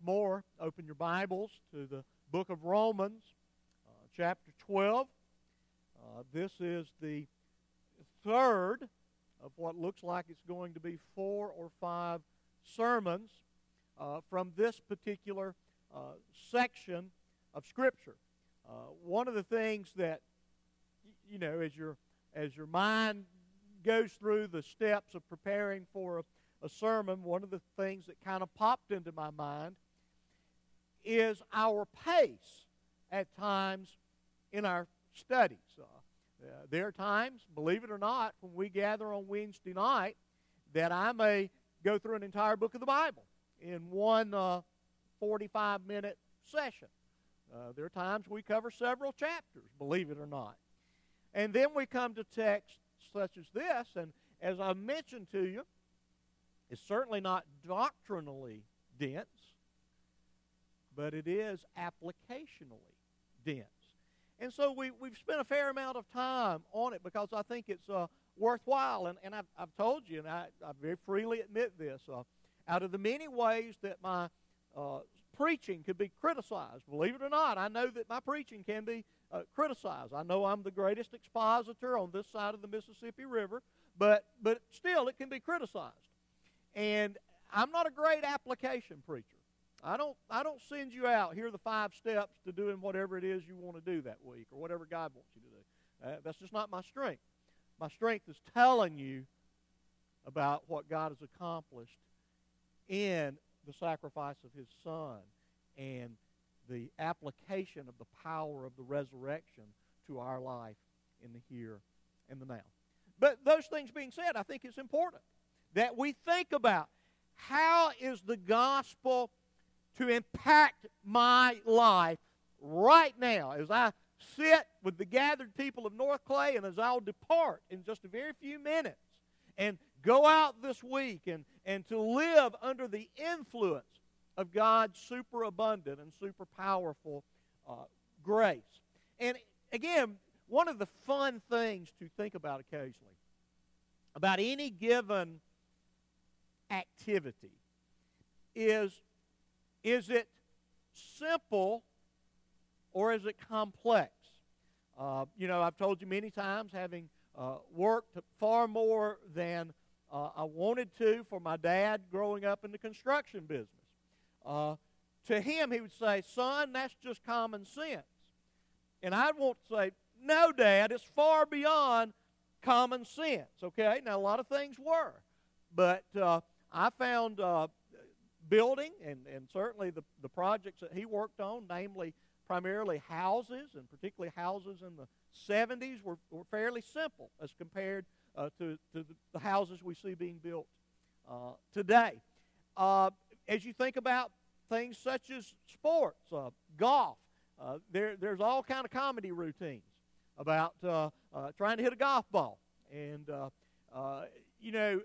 once more, open your Bibles to the book of Romans, chapter 12. This is the third of what looks like it's going to be 4 or 5 sermons from this particular section of Scripture. One of the things that, you know, as your mind goes through the steps of preparing for a sermon, one of the things that kind of popped into my mind is our pace at times in our studies. There are times, believe it or not, when we gather on Wednesday night that I may go through an entire book of the Bible in one 45-minute session. There are times we cover several chapters, believe it or not. And then we come to texts such as this, and as I mentioned to you, it's certainly not doctrinally dense, but it is applicationally dense. And so we've spent a fair amount of time on it because I think it's worthwhile. And I've told you, and I very freely admit this, out of the many ways that my preaching could be criticized, believe it or not, I know that my preaching can be criticized. I know I'm the greatest expositor on this side of the Mississippi River, but still it can be criticized. And I'm not a great application preacher. I don't send you out, here are the 5 steps to doing whatever it is you want to do that week or whatever God wants you to do. That's just not my strength. My strength is telling you about what God has accomplished in the sacrifice of His Son and the application of the power of the resurrection to our life in the here and the now. But those things being said, I think it's important that we think about how is the gospel to impact my life right now as I sit with the gathered people of North Clay and as I'll depart in just a very few minutes and go out this week and to live under the influence of God's superabundant and super powerful grace. And again, one of the fun things to think about occasionally about any given activity is it simple or is it complex? You know, I've told you many times, having worked far more than I wanted to for my dad growing up in the construction business. To him, he would say, "Son, that's just common sense." And I'd want to say, "No, Dad, it's far beyond common sense." Okay, now a lot of things were. But I found... building and certainly the projects that he worked on, namely primarily houses, and particularly houses in the 70s, were fairly simple as compared to the houses we see being built today. As you think about things such as sports, golf, there's all kind of comedy routines about trying to hit a golf ball. And, you know,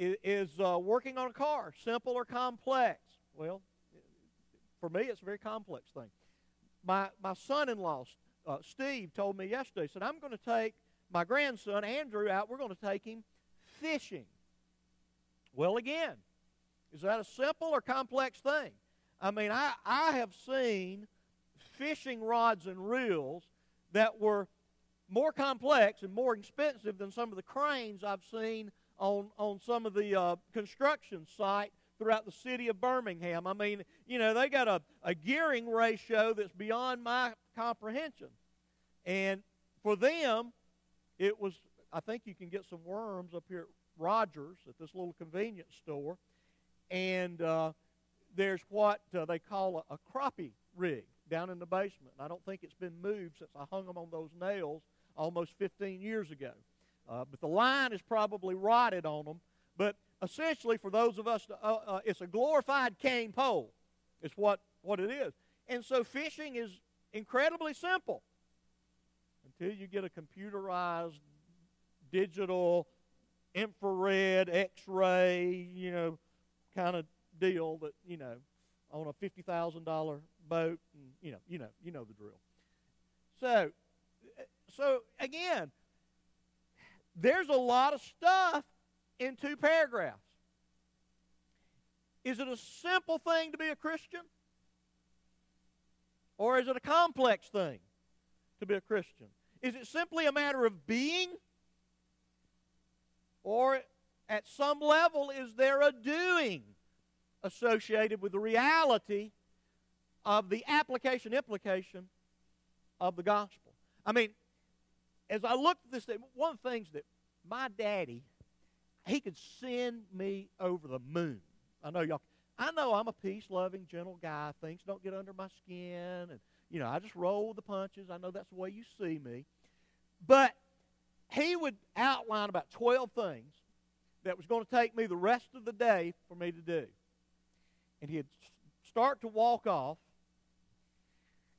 Is working on a car simple or complex? Well, for me, it's a very complex thing. My son-in-law, Steve, told me yesterday, he said, "I'm going to take my grandson, Andrew, out. We're going to take him fishing." Well, again, is that a simple or complex thing? I mean, I have seen fishing rods and reels that were more complex and more expensive than some of the cranes I've seen on some of the construction site throughout the city of Birmingham. I mean, you know, they got a gearing ratio that's beyond my comprehension. And for them, it was, I think you can get some worms up here at Rogers at this little convenience store, and there's what they call a crappie rig down in the basement. And I don't think it's been moved since I hung them on those nails almost 15 years ago. But the line is probably rotted on them. But essentially, for those of us, it's a glorified cane pole. It's what it is. And so fishing is incredibly simple until you get a computerized, digital, infrared, X-ray, you know, kind of deal that, you know, on a $50,000 boat, and, you know the drill. So again, there's a lot of stuff in 2 paragraphs. Is it a simple thing to be a Christian? Or is it a complex thing to be a Christian? Is it simply a matter of being? Or at some level, is there a doing associated with the reality of the application, implication of the gospel? I mean, as I looked at this thing, one of the things that my daddy, he could send me over the moon. I know y'all. I know I'm a peace-loving, gentle guy. Things don't get under my skin. And, you know, I just roll the punches. I know that's the way you see me. But he would outline about 12 things that was going to take me the rest of the day for me to do. And he'd start to walk off.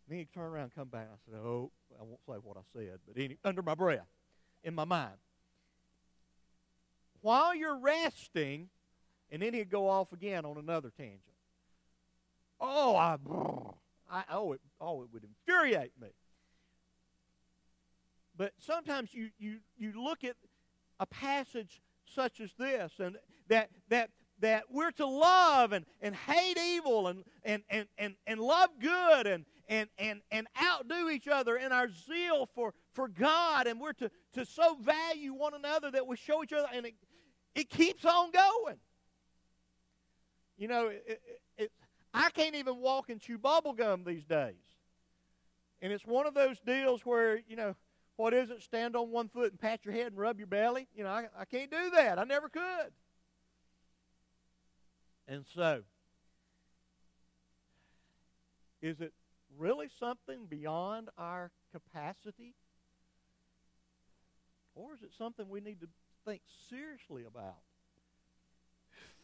And then he'd turn around and come back. And I said, oh, I won't say what I said, but under my breath, in my mind. While you're resting, and then he'd go off again on another tangent. It would infuriate me. But sometimes you look at a passage such as this, and that we're to love and hate evil and love good and outdo each other in our zeal for God, and we're to so value one another that we show each other, and it keeps on going. You know, I can't even walk and chew bubble gum these days. And it's one of those deals where, you know, what is it? Stand on one foot and pat your head and rub your belly? You know, I can't do that. I never could. And so, is it really something beyond our capacity? Or is it something we need to think seriously about?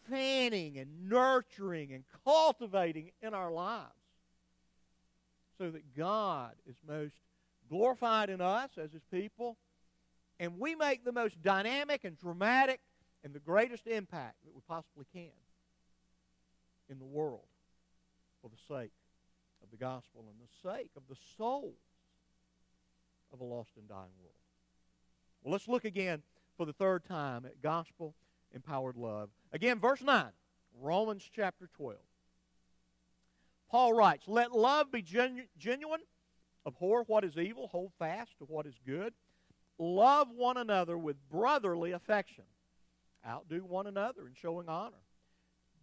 Fanning and nurturing and cultivating in our lives so that God is most glorified in us as His people, and we make the most dynamic and dramatic and the greatest impact that we possibly can in the world for the sake of the gospel and the sake of the souls of a lost and dying world. Well, let's look again for the third time at gospel empowered love. Again, verse 9, Romans chapter 12. Paul writes, "Let love be genuine, abhor what is evil, hold fast to what is good. Love one another with brotherly affection. Outdo one another in showing honor.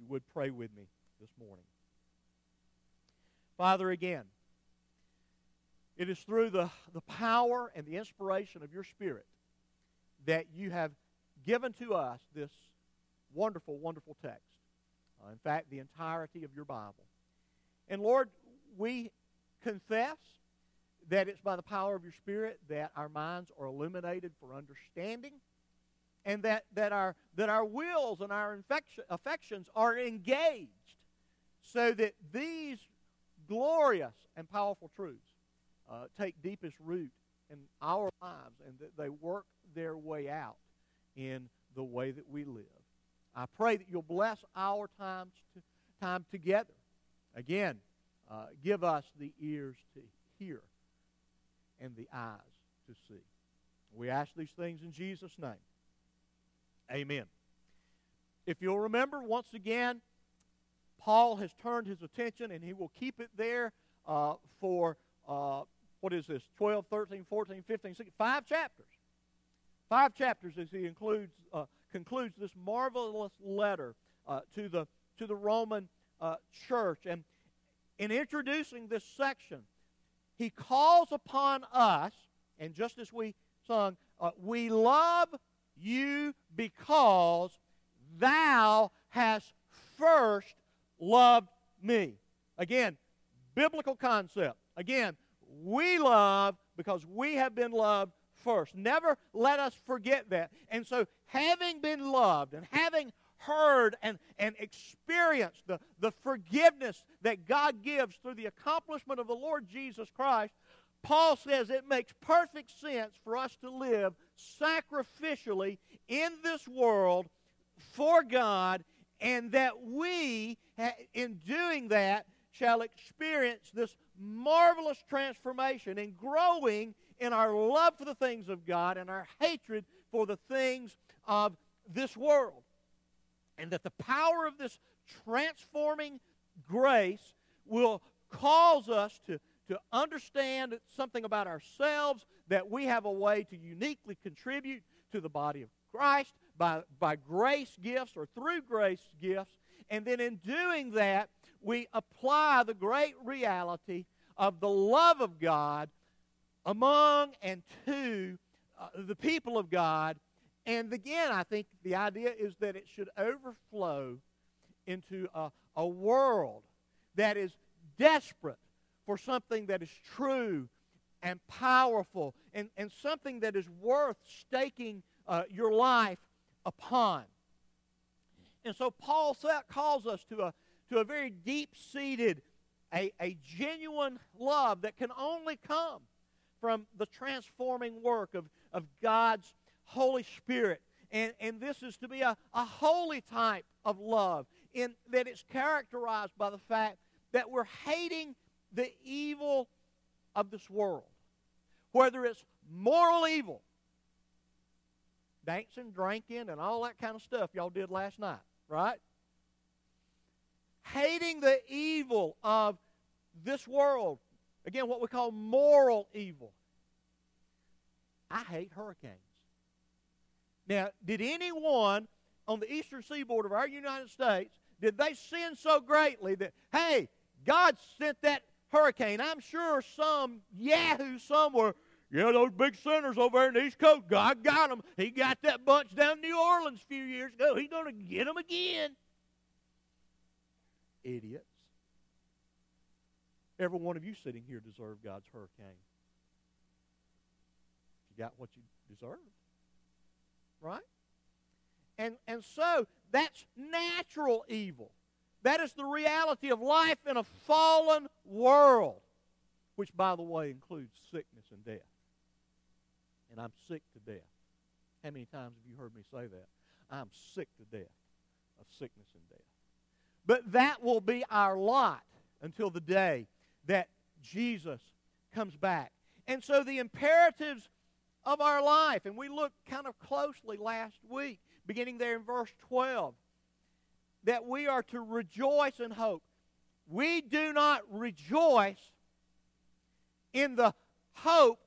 You would pray with me this morning. Father, again, it is through the power and the inspiration of your Spirit that you have given to us this wonderful, wonderful text. In fact, the entirety of your Bible. And Lord, we confess that it's by the power of your Spirit that our minds are illuminated for understanding, and that our wills and our affections are engaged so that these glorious and powerful truths take deepest root in our lives and that they work their way out in the way that we live. I pray that you'll bless our time together. Again, give us the ears to hear and the eyes to see. We ask these things in Jesus' name. Amen. If you'll remember, once again, Paul has turned his attention, and he will keep it there for 12, 13, 14, 15, 16, 5 chapters. 5 chapters as he concludes this marvelous letter uh, to the to the Roman church. And in introducing this section, he calls upon us, and just as we sung, we love you because thou hast first loved me. Again, biblical concept. Again, we love because we have been loved first. Never let us forget that. And so having been loved and having heard and experienced the forgiveness that God gives through the accomplishment of the Lord Jesus Christ, Paul says it makes perfect sense for us to live sacrificially in this world for God, and that we, in doing that, shall experience this marvelous transformation in growing in our love for the things of God and our hatred for the things of this world. And that the power of this transforming grace will cause us to understand something about ourselves, that we have a way to uniquely contribute to the body of Christ by grace gifts or through grace gifts. And then in doing that, we apply the great reality of the love of God among and to the people of God. And again, I think the idea is that it should overflow into a world that is desperate for something that is true and powerful and something that is worth staking your life upon. And so Paul calls us to a very deep-seated, a genuine love that can only come from the transforming work of God's Holy Spirit. And this is to be a holy type of love, in that it's characterized by the fact that we're hating the evil of this world, whether it's moral evil, dancing, drinking, and all that kind of stuff y'all did last night, right? Hating the evil of this world. Again, what we call moral evil. I hate hurricanes. Now, did anyone on the eastern seaboard of our United States, did they sin so greatly that, hey, God sent that hurricane? I'm sure some yahoo somewhere, yeah, those big sinners over there in the East Coast, God got them. He got that bunch down in New Orleans a few years ago. He's going to get them again. Idiots. Every one of you sitting here deserve God's hurricane. You got what you deserve, right? And so that's natural evil. That is the reality of life in a fallen world, which, by the way, includes sickness and death. And I'm sick to death. How many times have you heard me say that? I'm sick to death of sickness and death. But that will be our lot until the day that Jesus comes back. And so the imperatives of our life, and we looked kind of closely last week, beginning there in verse 12, that we are to rejoice in hope. We do not rejoice in the hope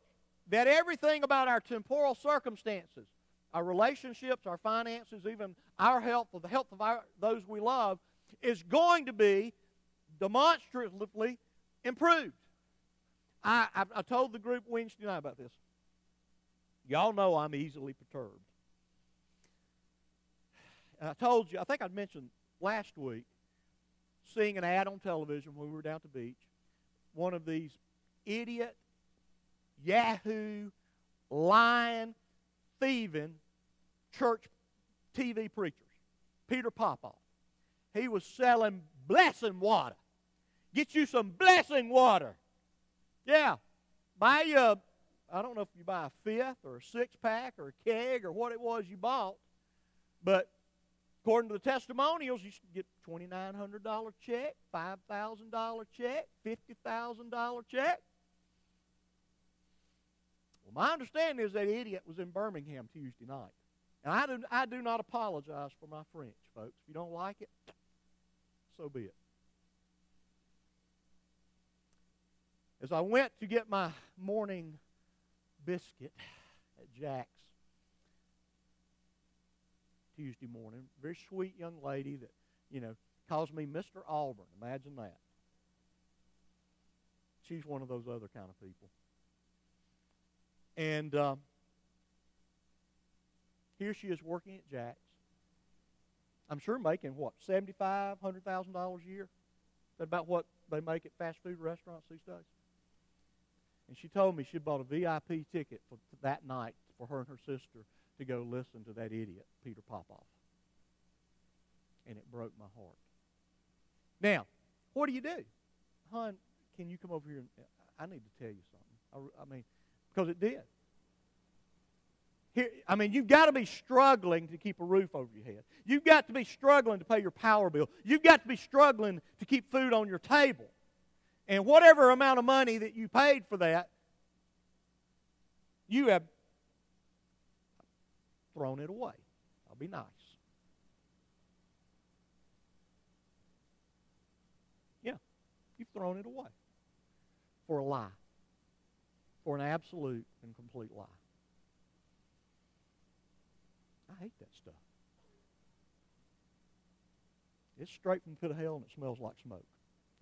that everything about our temporal circumstances, our relationships, our finances, even our health, or the health of those we love, is going to be demonstratively improved. I told the group Wednesday night about this. Y'all know I'm easily perturbed. And I told you, I think I mentioned last week, seeing an ad on television when we were down at the beach, one of these idiot, yahoo, lying, thieving church TV preachers, Peter Popoff. He was selling blessing water. Get you some blessing water. Yeah. Buy you, I don't know if you buy a fifth or a six-pack or a keg or what it was you bought, but according to the testimonials, you should get $2,900 check, $5,000 check, $50,000 check. Well, my understanding is that idiot was in Birmingham Tuesday night. And I do not apologize for my French, folks. If you don't like it, so be it. As I went to get my morning biscuit at Jack's Tuesday morning, very sweet young lady that, Calls me Mr. Auburn. Imagine that. She's one of those other kind of people. And here she is working at Jack's. I'm sure making, what, $75,000, $100,000 a year? That's about what they make at fast food restaurants these days. And she told me she bought a VIP ticket for that night for her and her sister to go listen to that idiot, Peter Popoff. And it broke my heart. Now, what do you do? Hon, can you come over here? I need to tell you something. I mean, because it did. Here, I mean, you've got to be struggling to keep a roof over your head. You've got to be struggling to pay your power bill. You've got to be struggling to keep food on your table. And whatever amount of money that you paid for that, you have thrown it away. I'll be nice. Yeah, you've thrown it away for a lie, for an absolute and complete lie. I hate that stuff. It's straight from the pit of hell, and it smells like smoke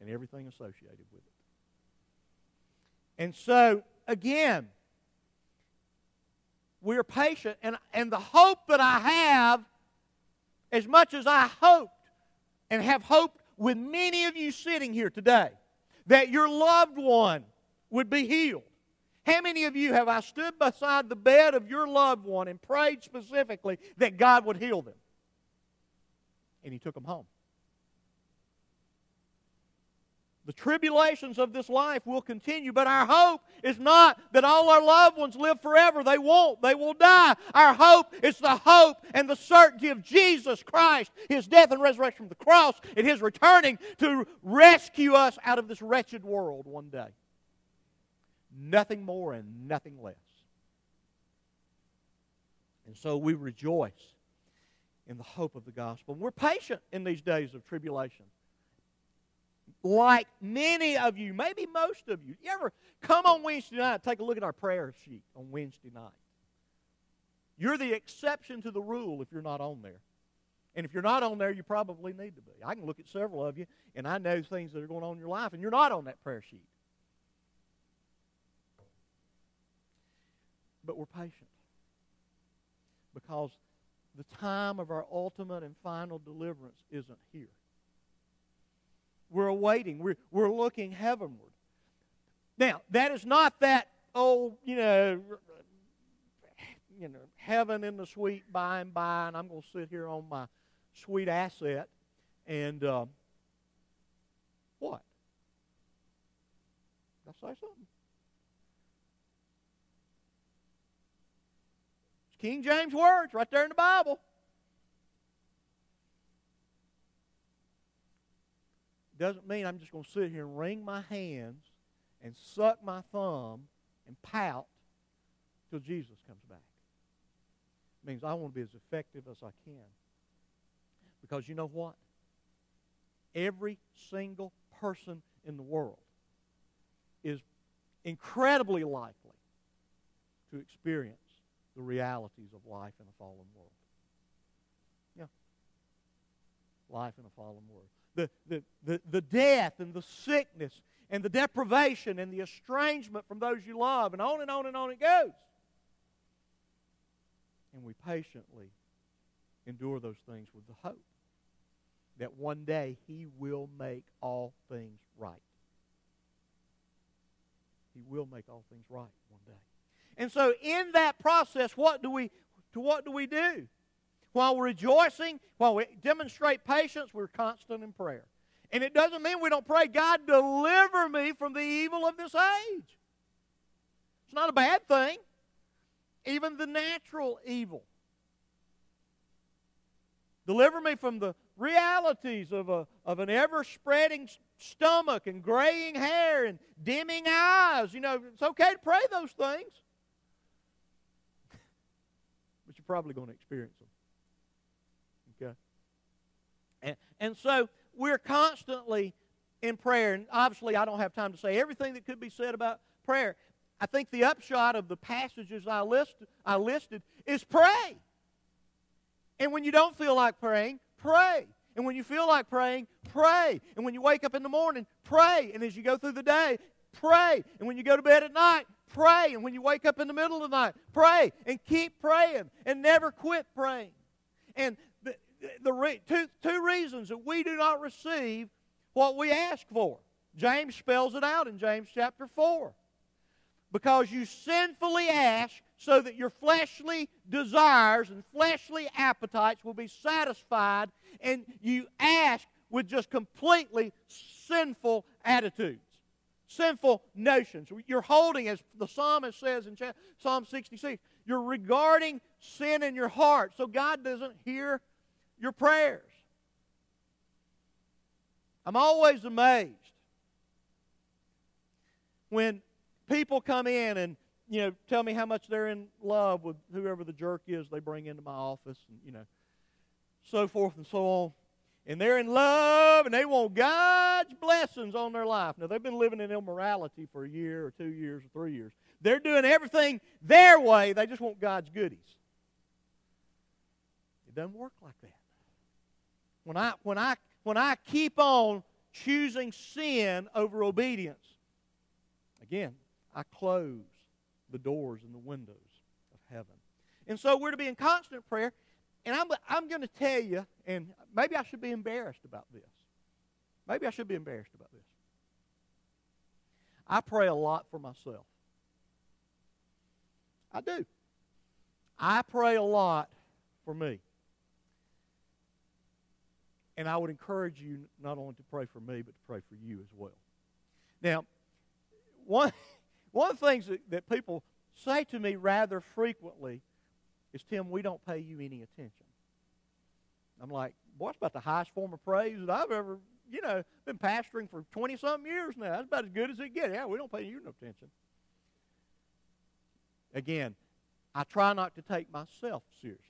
and everything associated with it. And so, again, we're patient, and the hope that I have, as much as I hoped and have hoped with many of you sitting here today, that your loved one would be healed. How many of you have I stood beside the bed of your loved one and prayed specifically that God would heal them? And He took them home. The tribulations of this life will continue, but our hope is not that all our loved ones live forever. They won't. They will die. Our hope is the hope and the certainty of Jesus Christ, His death and resurrection from the cross, and His returning to rescue us out of this wretched world one day. Nothing more and nothing less. And so we rejoice in the hope of the gospel. We're patient in these days of tribulation. Like many of you, maybe most of you, you ever come on Wednesday night, take a look at our prayer sheet on Wednesday night. You're the exception to the rule if you're not on there. And if you're not on there, you probably need to be. I can look at several of you, and I know things that are going on in your life, and you're not on that prayer sheet. But we're patient because the time of our ultimate and final deliverance isn't here. We're awaiting. We're looking heavenward. Now, that is not that old, you know, heaven in the sweet by and by, and I'm going to sit here on my sweet asset and what? Did I say something? King James words right there in the Bible. Doesn't mean I'm just going to sit here and wring my hands and suck my thumb and pout till Jesus comes back. It means I want to be as effective as I can. Because you know what? Every single person in the world is incredibly likely to experience the realities of life in a fallen world. Yeah. Life in a fallen world. The death and the sickness and the deprivation and the estrangement from those you love, and on and on and on it goes. And we patiently endure those things with the hope that one day He will make all things right. He will make all things right one day. And so in that process, what do we do? While we're rejoicing, while we demonstrate patience, we're constant in prayer. And it doesn't mean we don't pray, God, deliver me from the evil of this age. It's not a bad thing. Even the natural evil. Deliver me from the realities of an ever-spreading stomach and graying hair and dimming eyes. You know, it's okay to pray those things. But you're probably going to experience them. Okay? And so we're constantly in prayer. And obviously I don't have time to say everything that could be said about prayer. I think the upshot of the passages I listed is pray. And when you don't feel like praying, pray. And when you feel like praying, pray. And when you wake up in the morning, pray. And as you go through the day, pray. And when you go to bed at night, pray. And when you wake up in the middle of the night, pray. And keep praying. And never quit praying. And the two reasons that we do not receive what we ask for. James spells it out in James chapter 4. Because you sinfully ask so that your fleshly desires and fleshly appetites will be satisfied, and you ask with just completely sinful attitudes, sinful notions. You're holding, as the psalmist says in Psalm 66, you're regarding sin in your heart, so God doesn't hear your prayers. I'm always amazed when people come in and, you know, tell me how much they're in love with whoever the jerk is they bring into my office, and, you know, so forth and so on. And they're in love, and they want God's blessings on their life. Now, they've been living in immorality for a year or 2 years or 3 years. They're doing everything their way. They just want God's goodies. It doesn't work like that. When I keep on choosing sin over obedience, again, I close the doors and the windows of heaven. And so we're to be in constant prayer. And I'm going to tell you, and maybe I should be embarrassed about this. Maybe I should be embarrassed about this. I pray a lot for myself. I do. I pray a lot for me. And I would encourage you not only to pray for me, but to pray for you as well. Now, one of the things that people say to me rather frequently is, Tim, we don't pay you any attention. I'm like, boy, that's about the highest form of praise that I've ever, you know, been pastoring for 20-something years now. That's about as good as it gets. Yeah, we don't pay you no attention. Again, I try not to take myself seriously.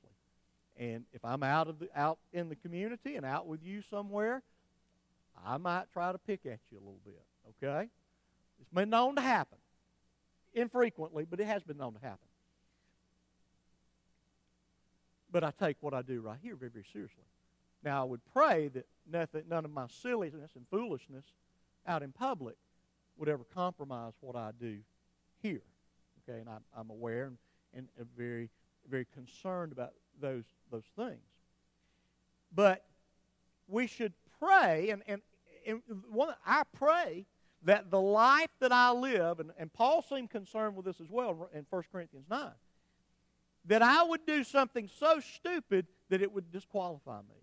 And if I'm out in the community and out with you somewhere, I might try to pick at you a little bit, okay? It's been known to happen. Infrequently, but it has been known to happen. But I take what I do right here very, very seriously. Now, I would pray that none of my silliness and foolishness out in public would ever compromise what I do here. Okay, and I'm aware and very, very concerned about those things. But we should pray, I pray that the life that I live, and Paul seemed concerned with this as well in 1 Corinthians 9, that I would do something so stupid that it would disqualify me,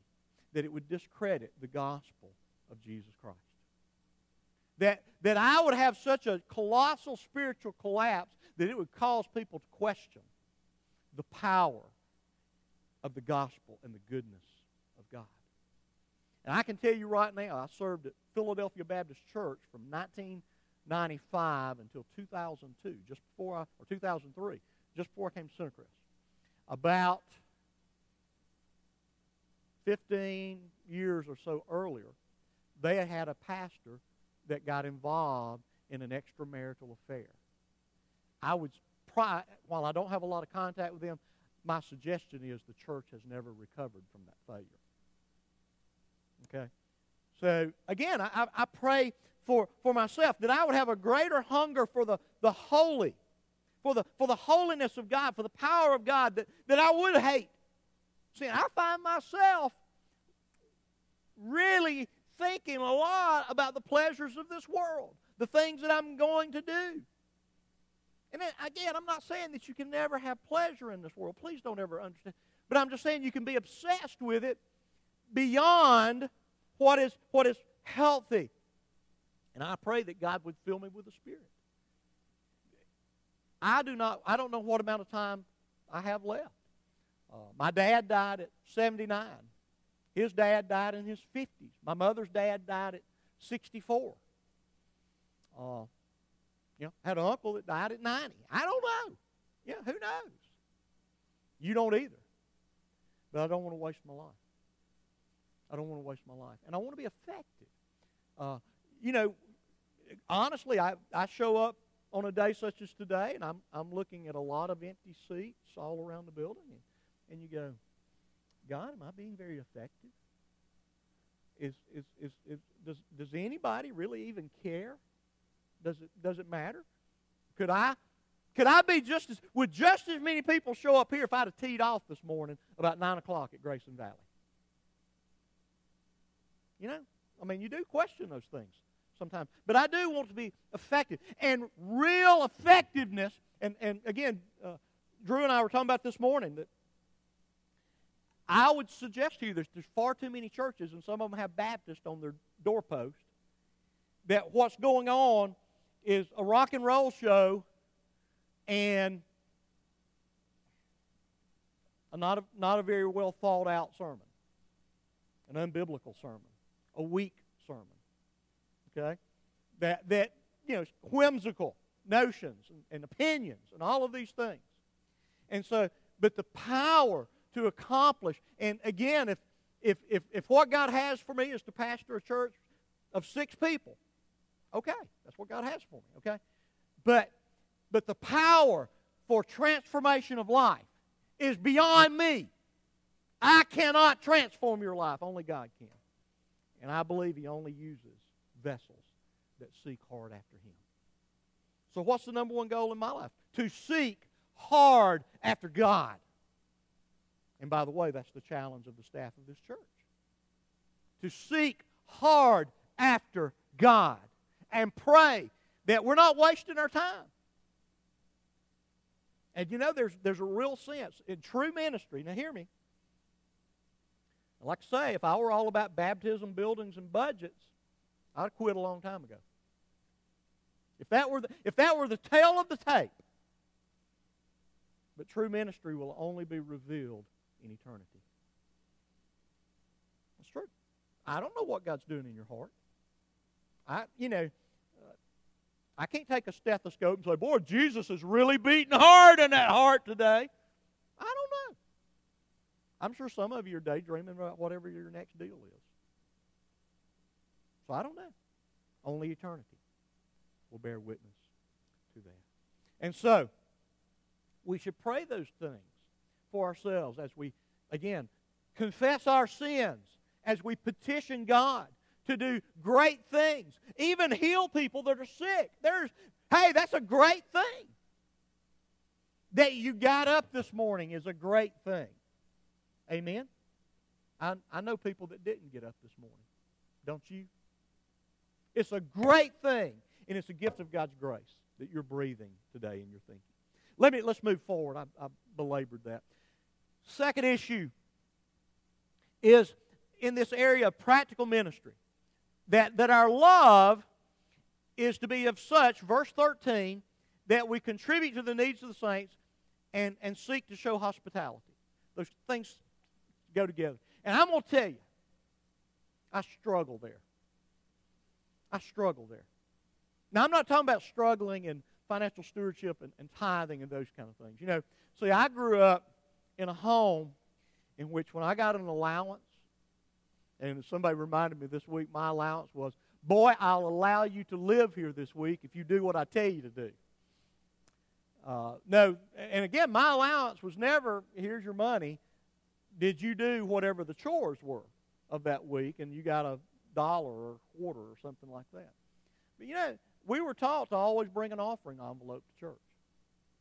that it would discredit the gospel of Jesus Christ. That I would have such a colossal spiritual collapse that it would cause people to question the power of the gospel and the goodness of God. And I can tell you right now, I served at Philadelphia Baptist Church from 1995 until 2002, 2003, just before I came to Suncrest. About 15 years or so earlier, they had a pastor that got involved in an extramarital affair. While I don't have a lot of contact with them, my suggestion is the church has never recovered from that failure. Okay? So, again, I pray for myself that I would have a greater hunger for the holy, for the holiness of God, for the power of God, that I would hate sin. I find myself really thinking a lot about the pleasures of this world, the things that I'm going to do. And then, again, I'm not saying that you can never have pleasure in this world. Please don't ever understand. But I'm just saying you can be obsessed with it beyond what is healthy. And I pray that God would fill me with the Spirit. I don't know what amount of time I have left. My dad died at 79. His dad died in his 50s. My mother's dad died at 64. I had an uncle that died at 90. I don't know. Yeah, who knows? You don't either. But I don't want to waste my life. I don't want to waste my life. And I want to be effective. Honestly, I show up on a day such as today, and I'm looking at a lot of empty seats all around the building. And you go, God, am I being very effective? Does anybody really even care? Does it matter? Could I be would just as many people show up here if I'd have teed off this morning about 9 o'clock at Grayson Valley? You know, I mean, you do question those things sometimes. But I do want to be effective. And real effectiveness, and again, Drew and I were talking about this morning, that I would suggest to you there's far too many churches, and some of them have Baptist on their doorpost, that what's going on is a rock and roll show and not a very well thought out sermon, an unbiblical sermon, a weak sermon. Okay? That you know, whimsical notions and opinions and all of these things. And so, but the power to accomplish, and again, if what God has for me is to pastor a church of 6 people, okay, that's what God has for me, okay? But the power for transformation of life is beyond me. I cannot transform your life. Only God can. And I believe He only uses vessels that seek hard after Him. So what's the number one goal in my life? To seek hard after God. And by the way, that's the challenge of the staff of this church. To seek hard after God and pray that we're not wasting our time. And you know, there's a real sense in true ministry. Now hear me. Like I say, if I were all about baptism, buildings, and budgets, I'd quit a long time ago. If that were the tail of the tape. But true ministry will only be revealed in eternity. That's true. I don't know what God's doing in your heart. I can't take a stethoscope and say, boy, Jesus is really beating hard in that heart today. I don't know. I'm sure some of you are daydreaming about whatever your next deal is. So I don't know. Only eternity will bear witness to that. And so, we should pray those things for ourselves as we, again, confess our sins, as we petition God to do great things, even heal people that are sick. That's a great thing. That you got up this morning is a great thing. Amen? I know people that didn't get up this morning. Don't you? It's a great thing, and it's a gift of God's grace that you're breathing today in your thinking. Let's move forward. I belabored that. Second issue is in this area of practical ministry, that our love is to be of such, verse 13, that we contribute to the needs of the saints and seek to show hospitality. Those things go together. And I'm going to tell you, I struggle there. Now, I'm not talking about struggling in financial stewardship and tithing and those kind of things. You know, see, I grew up in a home in which when I got an allowance, and somebody reminded me this week, my allowance was, boy, I'll allow you to live here this week if you do what I tell you to do. No, and again, my allowance was never, here's your money, did you do whatever the chores were of that week, and you got $1 or a quarter or something like that. But you know, we were taught to always bring an offering envelope to church.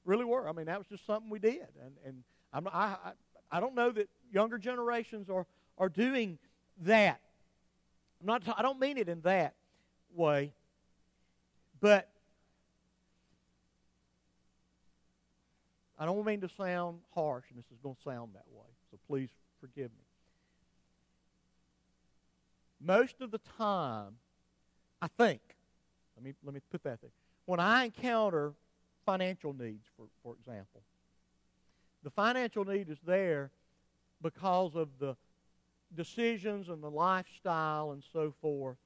Really were. I mean, that was just something we did. And I don't know that younger generations are doing that. I don't mean it in that way. But I don't mean to sound harsh, and this is going to sound that way. So please forgive me. Most of the time, I think, let me put that there. When I encounter financial needs, for example, the financial need is there because of the decisions and the lifestyle and so forth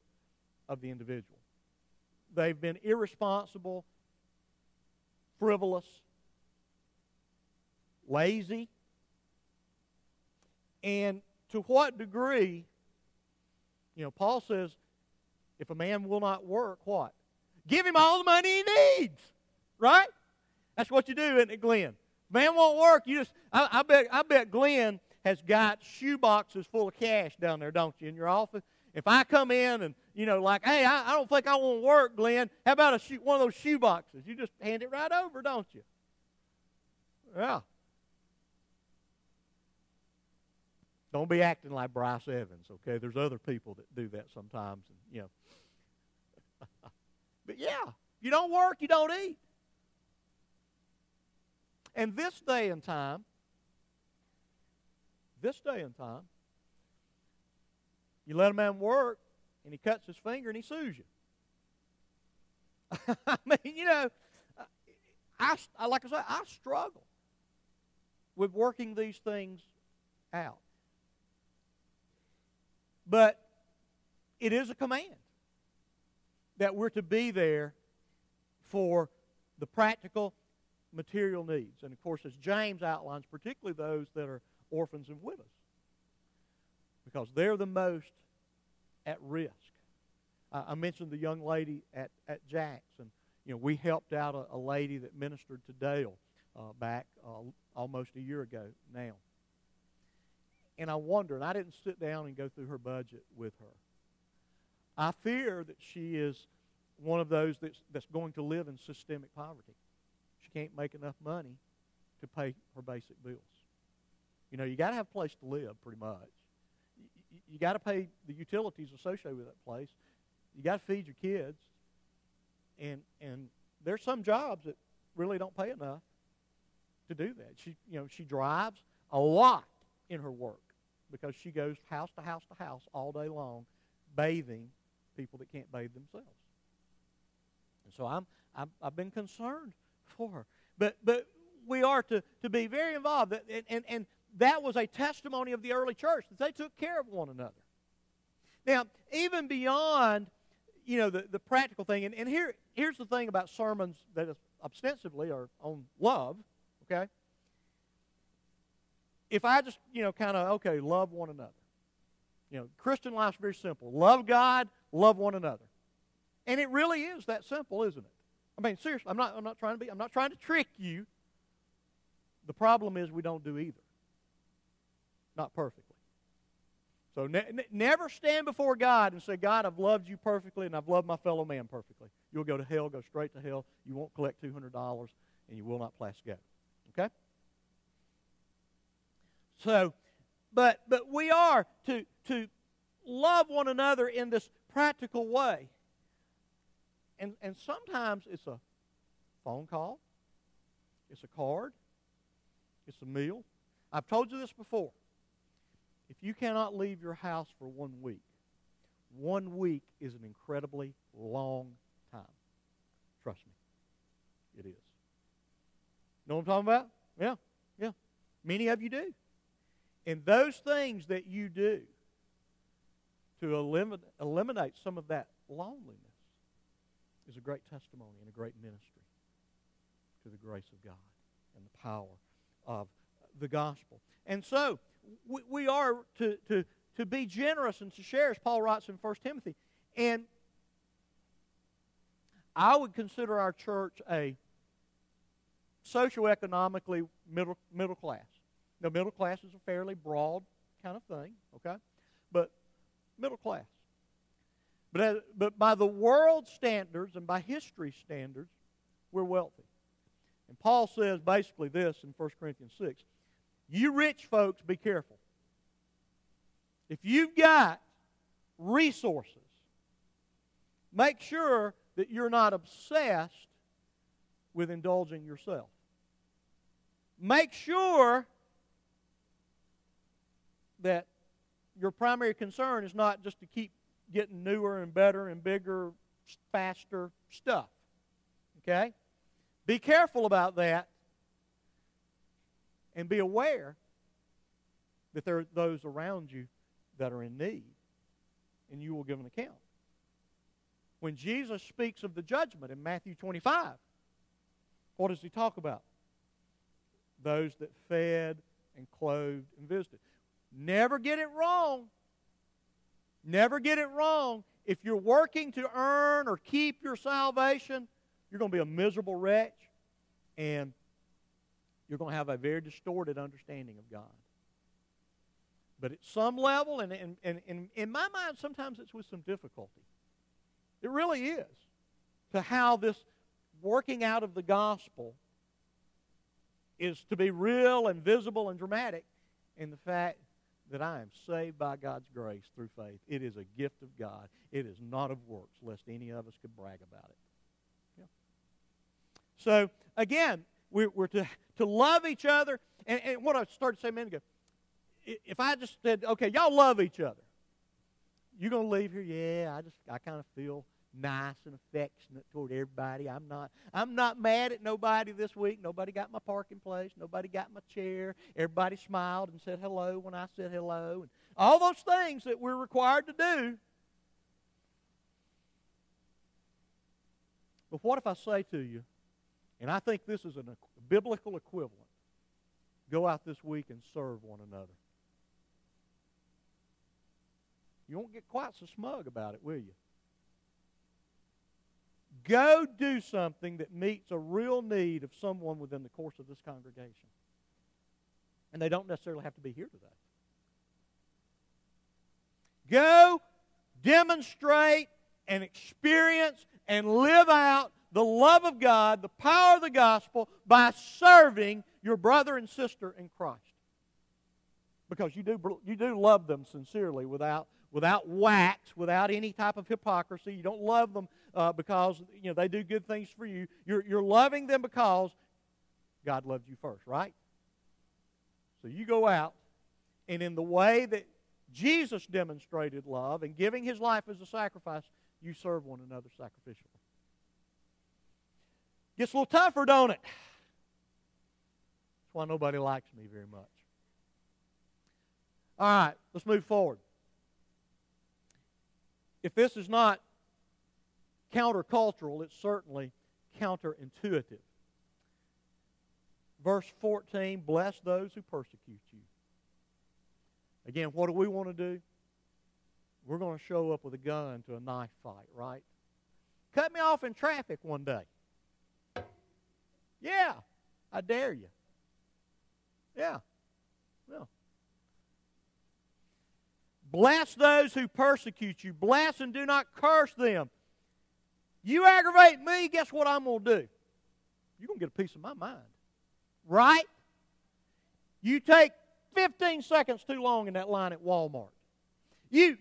of the individual. They've been irresponsible, frivolous, lazy, and to what degree, you know, Paul says, if a man will not work, what? Give him all the money he needs, right? That's what you do, isn't it, Glenn? Man won't work. I bet Glenn has got shoeboxes full of cash down there, don't you, in your office? If I come in and, you know, like, hey, I don't think I want to work, Glenn. How about one of those shoe boxes? You just hand it right over, don't you? Yeah. Don't be acting like Bryce Evans, okay? There's other people that do that sometimes, and, you know. But, yeah, you don't work, you don't eat. And this day and time, you let a man work, and he cuts his finger, and he sues you. I mean, you know, I struggle with working these things out. But it is a command that we're to be there for the practical material needs. And, of course, as James outlines, particularly those that are orphans and widows, because they're the most at risk. I mentioned the young lady at Jack's, and, you know, we helped out a lady that ministered to Dale back almost a year ago now. And I wonder, and I didn't sit down and go through her budget with her. I fear that she is one of those that's going to live in systemic poverty. She can't make enough money to pay her basic bills. You know, you got to have a place to live, pretty much. You got to pay the utilities associated with that place. You got to feed your kids. And there's some jobs that really don't pay enough to do that. She drives a lot in her work because she goes house to house to house all day long bathing people that can't bathe themselves. And so I've been concerned for her. But we are to be very involved. And that was a testimony of the early church, that they took care of one another. Now, even beyond, you know, the practical thing, and here's the thing about sermons that ostensibly are on love, okay? If I just, you know, kind of, okay, love one another. You know, Christian life's very simple. Love God, love one another. And it really is that simple, isn't it? I mean, seriously, I'm not trying to trick you. The problem is we don't do either. Not perfectly. So never stand before God and say, God, I've loved you perfectly and I've loved my fellow man perfectly. You'll go to hell, go straight to hell. You won't collect $200 and you will not pass go. Okay? So, but we are to love one another in this practical way. And sometimes it's a phone call. It's a card. It's a meal. I've told you this before. If you cannot leave your house for 1 week, 1 week is an incredibly long time. Trust me, it is. Know what I'm talking about? Yeah, yeah. Many of you do. And those things that you do to eliminate some of that loneliness is a great testimony and a great ministry to the grace of God and the power of the gospel. And so, we are to be generous and to share, as Paul writes in 1 Timothy. And I would consider our church a socioeconomically middle class. Now, middle class is a fairly broad kind of thing, okay? But middle class. But by the world's standards and by history standards, we're wealthy. And Paul says basically this in 1 Corinthians 6, you rich folks, be careful. If you've got resources, make sure that you're not obsessed with indulging yourself. Make sure that your primary concern is not just to keep getting newer and better and bigger, faster stuff. Okay? Be careful about that. And be aware that there are those around you that are in need, and you will give an account. When Jesus speaks of the judgment in Matthew 25, what does he talk about? Those that fed and clothed and visited. Never get it wrong. Never get it wrong. If you're working to earn or keep your salvation, you're going to be a miserable wretch, and you're going to have a very distorted understanding of God. But at some level, and in my mind, sometimes it's with some difficulty. It really is to how this working out of the gospel is to be real and visible and dramatic in the fact that I am saved by God's grace through faith. It is a gift of God. It is not of works, lest any of us could brag about it. Yeah. So, again, we're to love each other. And what I started to say a minute ago, if I just said, okay, y'all love each other, you're going to leave here, yeah, I kind of feel nice and affectionate toward everybody. I'm not mad at nobody this week. Nobody got my parking place. Nobody got my chair. Everybody smiled and said hello when I said hello. And all those things that we're required to do. But what if I say to you, and I think this is a biblical equivalent, go out this week and serve one another. You won't get quite so smug about it, will you? Go do something that meets a real need of someone within the course of this congregation. And they don't necessarily have to be here today. Go demonstrate and experience and live out the love of God, the power of the gospel, by serving your brother and sister in Christ. Because you do love them sincerely without wax, without any type of hypocrisy. You don't love them because they do good things for you. You're loving them because God loved you first, right? So you go out, and in the way that Jesus demonstrated love and giving His life as a sacrifice, you serve one another sacrificially. Gets a little tougher, don't it? That's why nobody likes me very much. All right, let's move forward. If this is not countercultural, it's certainly counterintuitive. Verse 14, bless those who persecute you. Again, what do we want to do? We're going to show up with a gun to a knife fight, right? Cut me off in traffic one day. Yeah, I dare you. Yeah, well. Bless those who persecute you. Bless and do not curse them. You aggravate me, guess what I'm going to do? You're going to get a piece of my mind. Right? You take 15 seconds too long in that line at Walmart. You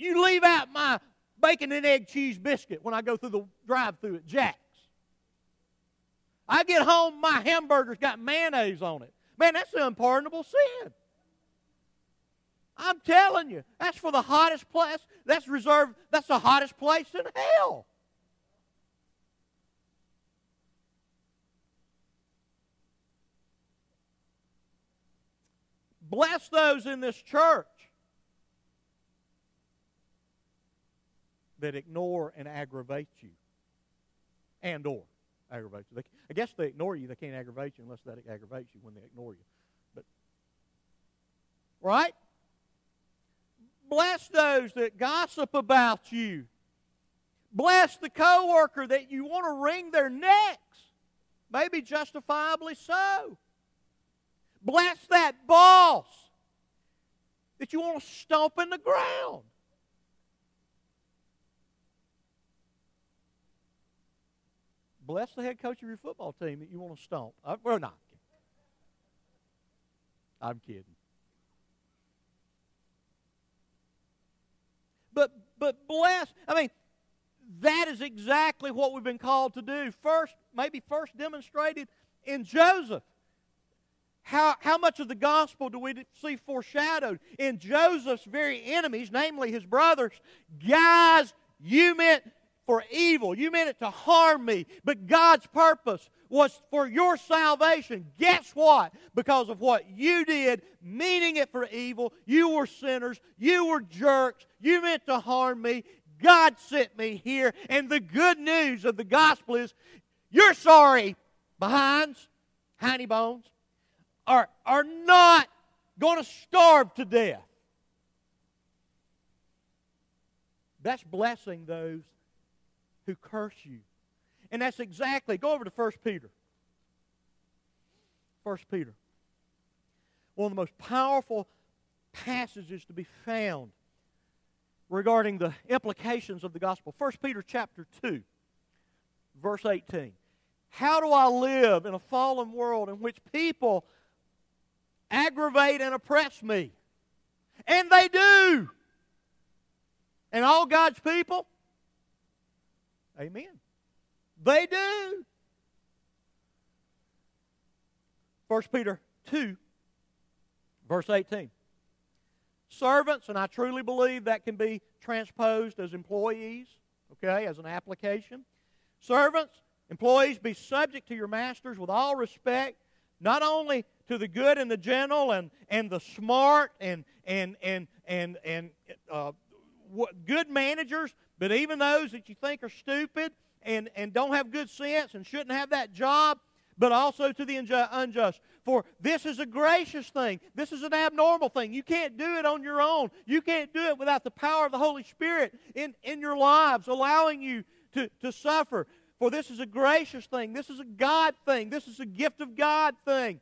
leave out my bacon and egg cheese biscuit when I go through the drive-thru at Jack's. I get home, my hamburger's got mayonnaise on it. Man, that's an unpardonable sin. I'm telling you, that's for the hottest place. That's reserved, that's the hottest place in hell. Bless those in this church that ignore and aggravate you. And or aggravate you. I guess they ignore you, they can't aggravate you unless that aggravates you when they ignore you. But right? Bless those that gossip about you. Bless the coworker that you want to wring their necks, maybe justifiably so. Bless that boss that you want to stomp in the ground. Bless the head coach of your football team that you want to stomp. Well, not. I'm kidding. But bless, I mean, that is exactly what we've been called to do. First demonstrated in Joseph. How much of the gospel do we see foreshadowed in Joseph's very enemies, namely his brothers? Guys, you meant for evil. You meant it to harm me. But God's purpose was for your salvation. Guess what? Because of what you did, meaning it for evil, you were sinners, you were jerks, you meant to harm me. God sent me here. And the good news of the gospel is you're sorry, behinds, hiney bones, are not going to starve to death. That's blessing those who curse you. And that's exactly, go over to 1 Peter. 1 Peter. One of the most powerful passages to be found regarding the implications of the gospel. 1 Peter chapter 2, verse 18. How do I live in a fallen world in which people aggravate and oppress me? And they do. And all God's people, amen, they do. 1 Peter 2, verse 18. Servants, and I truly believe that can be transposed as employees, okay, as an application. Servants, employees, be subject to your masters with all respect, not only to the good and the gentle and the smart and good managers, but even those that you think are stupid and don't have good sense and shouldn't have that job, but also to the unjust. For this is a gracious thing. This is an abnormal thing. You can't do it on your own. You can't do it without the power of the Holy Spirit in your lives, allowing you to suffer. For this is a gracious thing. This is a God thing. This is a gift of God thing.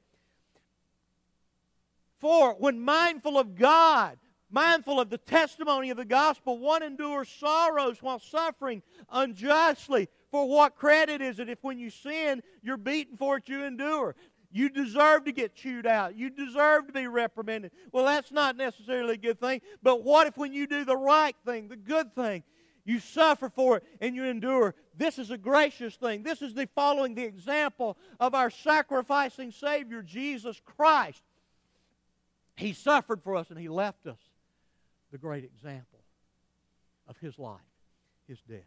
For when mindful of God, mindful of the testimony of the gospel, one endures sorrows while suffering unjustly. For what credit is it if when you sin, you're beaten for it, you endure? You deserve to get chewed out. You deserve to be reprimanded. Well, that's not necessarily a good thing. But what if when you do the right thing, the good thing, you suffer for it and you endure? This is a gracious thing. This is the following the example of our sacrificing Savior, Jesus Christ. He suffered for us and He left us the great example of His life, His death,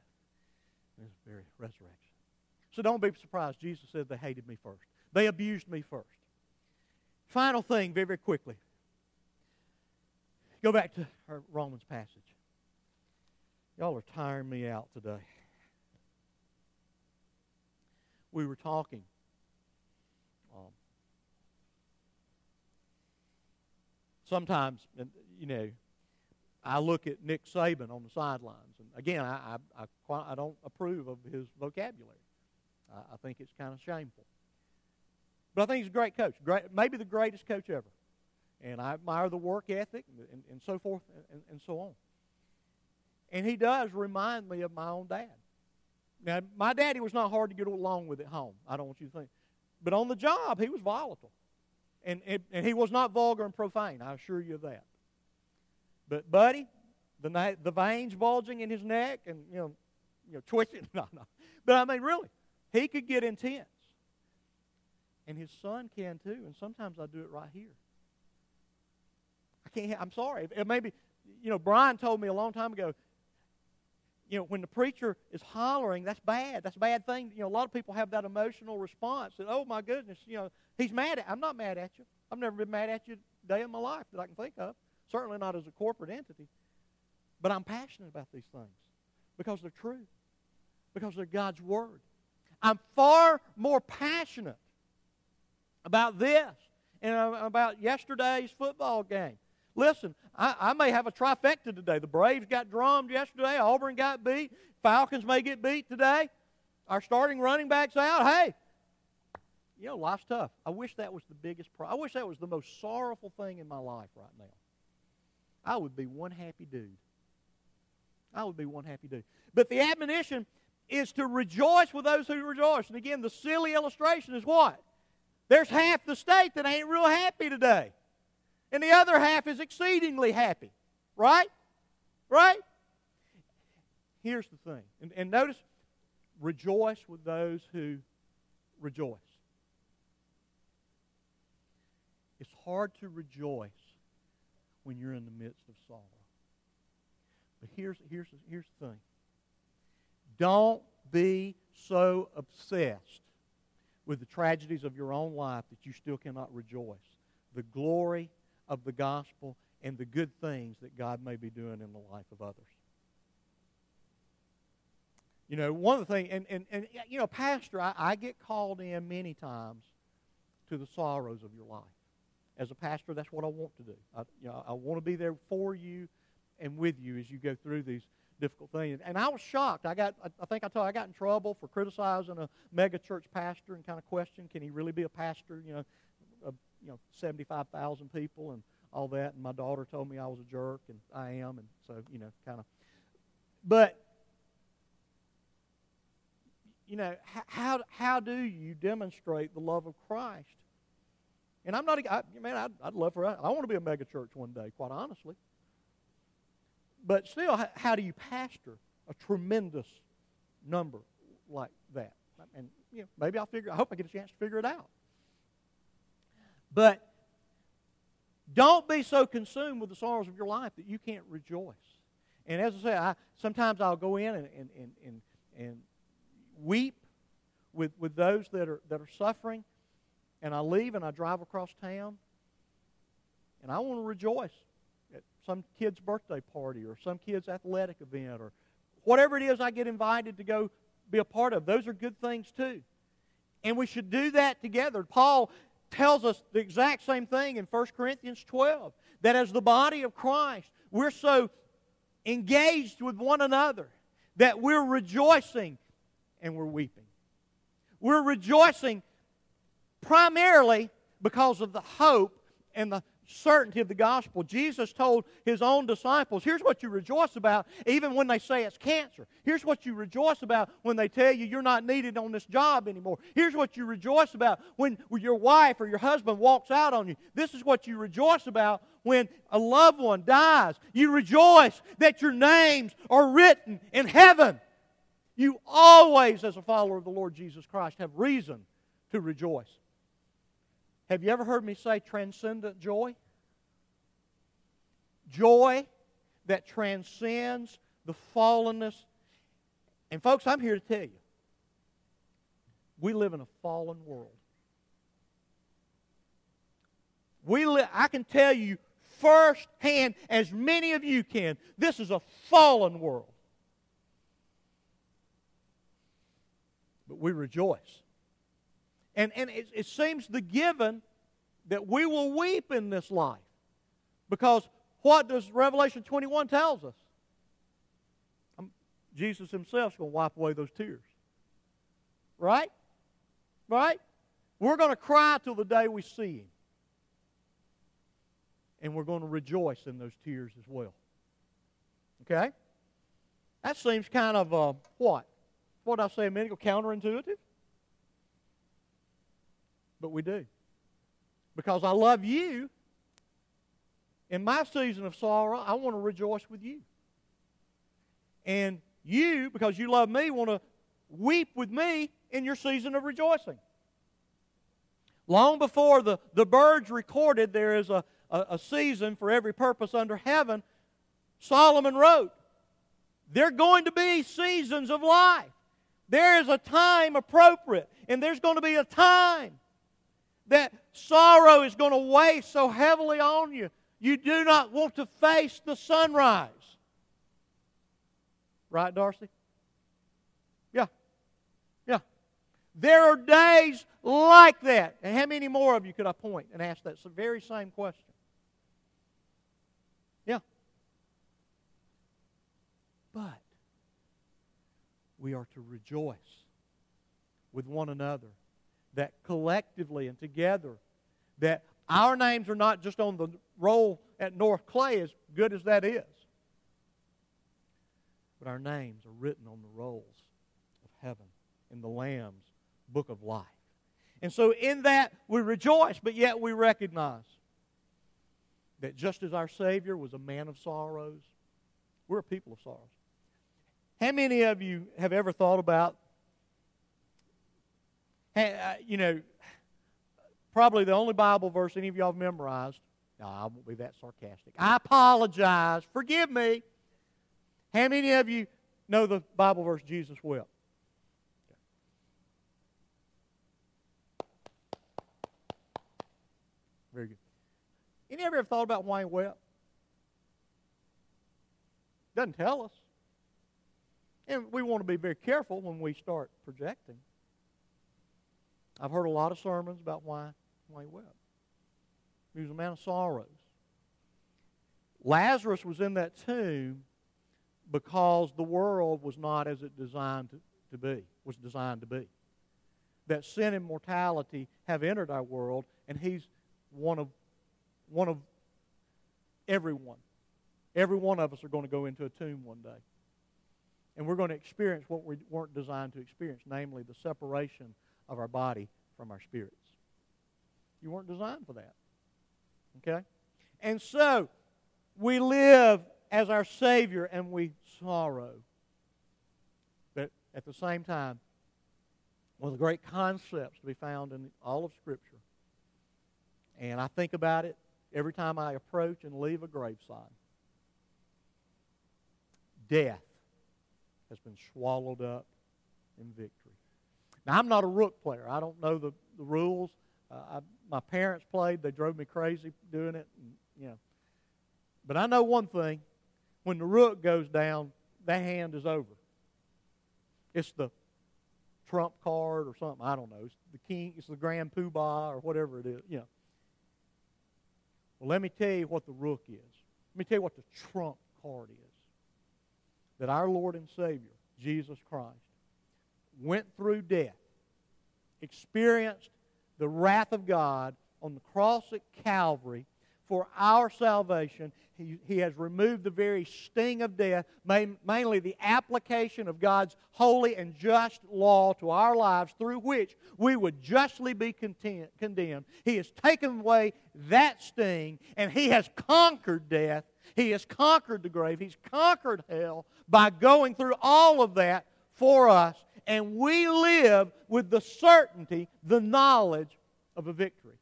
and His very resurrection. So don't be surprised. Jesus said they hated me first. They abused me first. Final thing, very, very quickly. Go back to our Romans passage. Y'all are tiring me out today. We were talking sometimes, and you know, I look at Nick Saban on the sidelines, and again, I don't approve of his vocabulary. I think it's kind of shameful. But I think he's a great coach, maybe the greatest coach ever. And I admire the work ethic and so forth and so on. And he does remind me of my own dad. Now, my daddy was not hard to get along with at home. I don't want you to think. But on the job, he was volatile. And he was not vulgar and profane, I assure you of that. But, buddy, the veins bulging in his neck and, you know twitching. No. But, I mean, really, he could get intense. And his son can, too. And sometimes I do it right here. I can't. I'm sorry. Maybe, Brian told me a long time ago, when the preacher is hollering, that's bad. That's a bad thing. A lot of people have that emotional response that, oh, my goodness, he's mad at you. I'm not mad at you. I've never been mad at you a day in my life that I can think of. Certainly not as a corporate entity. But I'm passionate about these things because they're true, because they're God's Word. I'm far more passionate about this and about yesterday's football game. Listen, I may have a trifecta today. The Braves got drummed yesterday. Auburn got beat. Falcons may get beat today. Our starting running back's out. Hey, life's tough. I wish that was the biggest problem. I wish that was the most sorrowful thing in my life right now. I would be one happy dude. But the admonition is to rejoice with those who rejoice. And again, the silly illustration is what? There's half the state that ain't real happy today. And the other half is exceedingly happy. Right? Right? Here's the thing. And notice, rejoice with those who rejoice. It's hard to rejoice when you're in the midst of sorrow. But here's the thing. Don't be so obsessed with the tragedies of your own life that you still cannot rejoice. The glory of the gospel and the good things that God may be doing in the life of others. One of the things, and Pastor, I get called in many times to the sorrows of your life. As a pastor, that's what I want to do. I want to be there for you and with you as you go through these difficult things. And I was shocked. I got in trouble for criticizing a mega church pastor and kind of questioned, can he really be a pastor, of 75,000 people and all that. And my daughter told me I was a jerk, and I am, and so, you know, kind of. But, you know, how do you demonstrate the love of Christ? And I'm not, I'd love for, I want to be a mega church one day, quite honestly. But still, how do you pastor a tremendous number like that? And, you know, maybe I hope I get a chance to figure it out. But don't be so consumed with the sorrows of your life that you can't rejoice. And as I said, sometimes I'll go in and weep with those that are suffering, and I leave and I drive across town, and I want to rejoice at some kid's birthday party or some kid's athletic event or whatever it is I get invited to go be a part of. Those are good things too. And we should do that together. Paul tells us the exact same thing in 1 Corinthians 12, that as the body of Christ, we're so engaged with one another that we're rejoicing and we're weeping. We're rejoicing primarily because of the hope and the certainty of the gospel. Jesus told his own disciples, here's what you rejoice about even when they say it's cancer. Here's what you rejoice about when they tell you you're not needed on this job anymore. Here's what you rejoice about when your wife or your husband walks out on you. This is what you rejoice about when a loved one dies. You rejoice that your names are written in heaven. You always, as a follower of the Lord Jesus Christ, have reason to rejoice. Have you ever heard me say transcendent joy? Joy that transcends the fallenness. And folks, I'm here to tell you, we live in a fallen world. I can tell you firsthand, as many of you can, this is a fallen world. But we rejoice. And it seems the given that we will weep in this life. Because what does Revelation 21 tells us? Jesus himself is going to wipe away those tears. Right? Right? We're going to cry till the day we see him. And we're going to rejoice in those tears as well. Okay? That seems kind of, what? What did I say a minute ago? Counterintuitive? But we do. Because I love you, in my season of sorrow, I want to rejoice with you. And you, because you love me, want to weep with me in your season of rejoicing. Long before the birds recorded, there is a season for every purpose under heaven, Solomon wrote, there are going to be seasons of life. There is a time appropriate, and there's going to be a time that sorrow is going to weigh so heavily on you. You do not want to face the sunrise. Right, Darcy? Yeah. Yeah. There are days like that. And how many more of you could I point and ask that very same question? Yeah. But we are to rejoice with one another, that collectively and together, that our names are not just on the roll at North Clay, as good as that is, but our names are written on the rolls of heaven in the Lamb's book of life. And so in that we rejoice, but yet we recognize that just as our Savior was a man of sorrows, we're a people of sorrows. How many of you have ever thought about, you know, probably the only Bible verse any of y'all have memorized. No, I won't be that sarcastic. I apologize. Forgive me. How many of you know the Bible verse, Jesus wept? Very good. Any of you ever thought about why he wept? Doesn't tell us. And we want to be very careful when we start projecting. I've heard a lot of sermons about why he wept. He was a man of sorrows. Lazarus was in that tomb because the world was not as it was designed to be. That sin and mortality have entered our world, and he's one of Everyone. Every one of us are going to go into a tomb one day. And we're going to experience what we weren't designed to experience, namely the separation of our body from our spirits. You weren't designed for that. Okay? And so, we live as our Savior and we sorrow. But at the same time, one of the great concepts to be found in all of Scripture, and I think about it every time I approach and leave a graveside, death has been swallowed up in victory. Now, I'm not a rook player. I don't know the rules. My parents played. They drove me crazy doing it. And, you know. But I know one thing. When the rook goes down, that hand is over. It's the trump card or something. I don't know. It's the king. It's the grand poobah or whatever it is. You know. Well, let me tell you what the rook is. Let me tell you what the trump card is. That our Lord and Savior, Jesus Christ, went through death, experienced the wrath of God on the cross at Calvary for our salvation. He has removed the very sting of death, mainly the application of God's holy and just law to our lives through which we would justly be condemned. He has taken away that sting, and He has conquered death. He has conquered the grave. He's conquered hell by going through all of that for us. And we live with the certainty, the knowledge of a victory.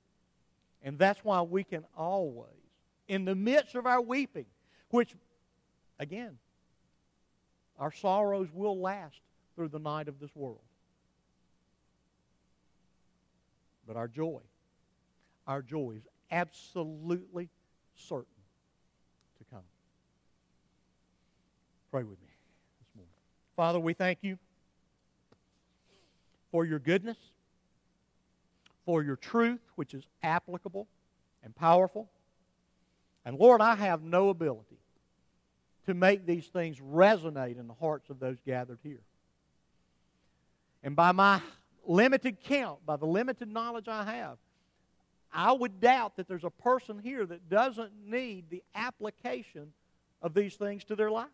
And that's why we can always, in the midst of our weeping, which, again, our sorrows will last through the night of this world. But our joy is absolutely certain to come. Pray with me this morning. Father, we thank You for Your goodness, for Your truth, which is applicable and powerful. And Lord, I have no ability to make these things resonate in the hearts of those gathered here. And by my limited count, by the limited knowledge I have, I would doubt that there's a person here that doesn't need the application of these things to their lives.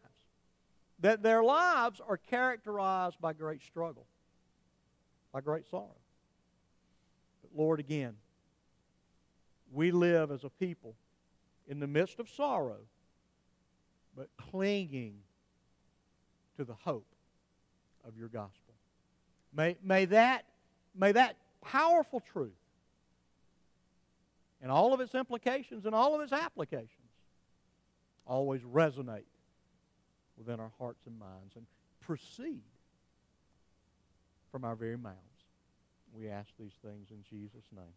That their lives are characterized by great struggle, by great sorrow. But Lord, again, we live as a people in the midst of sorrow, but clinging to the hope of Your gospel. May that powerful truth and all of its implications and all of its applications always resonate within our hearts and minds and proceed from our very mouths. We ask these things in Jesus' name.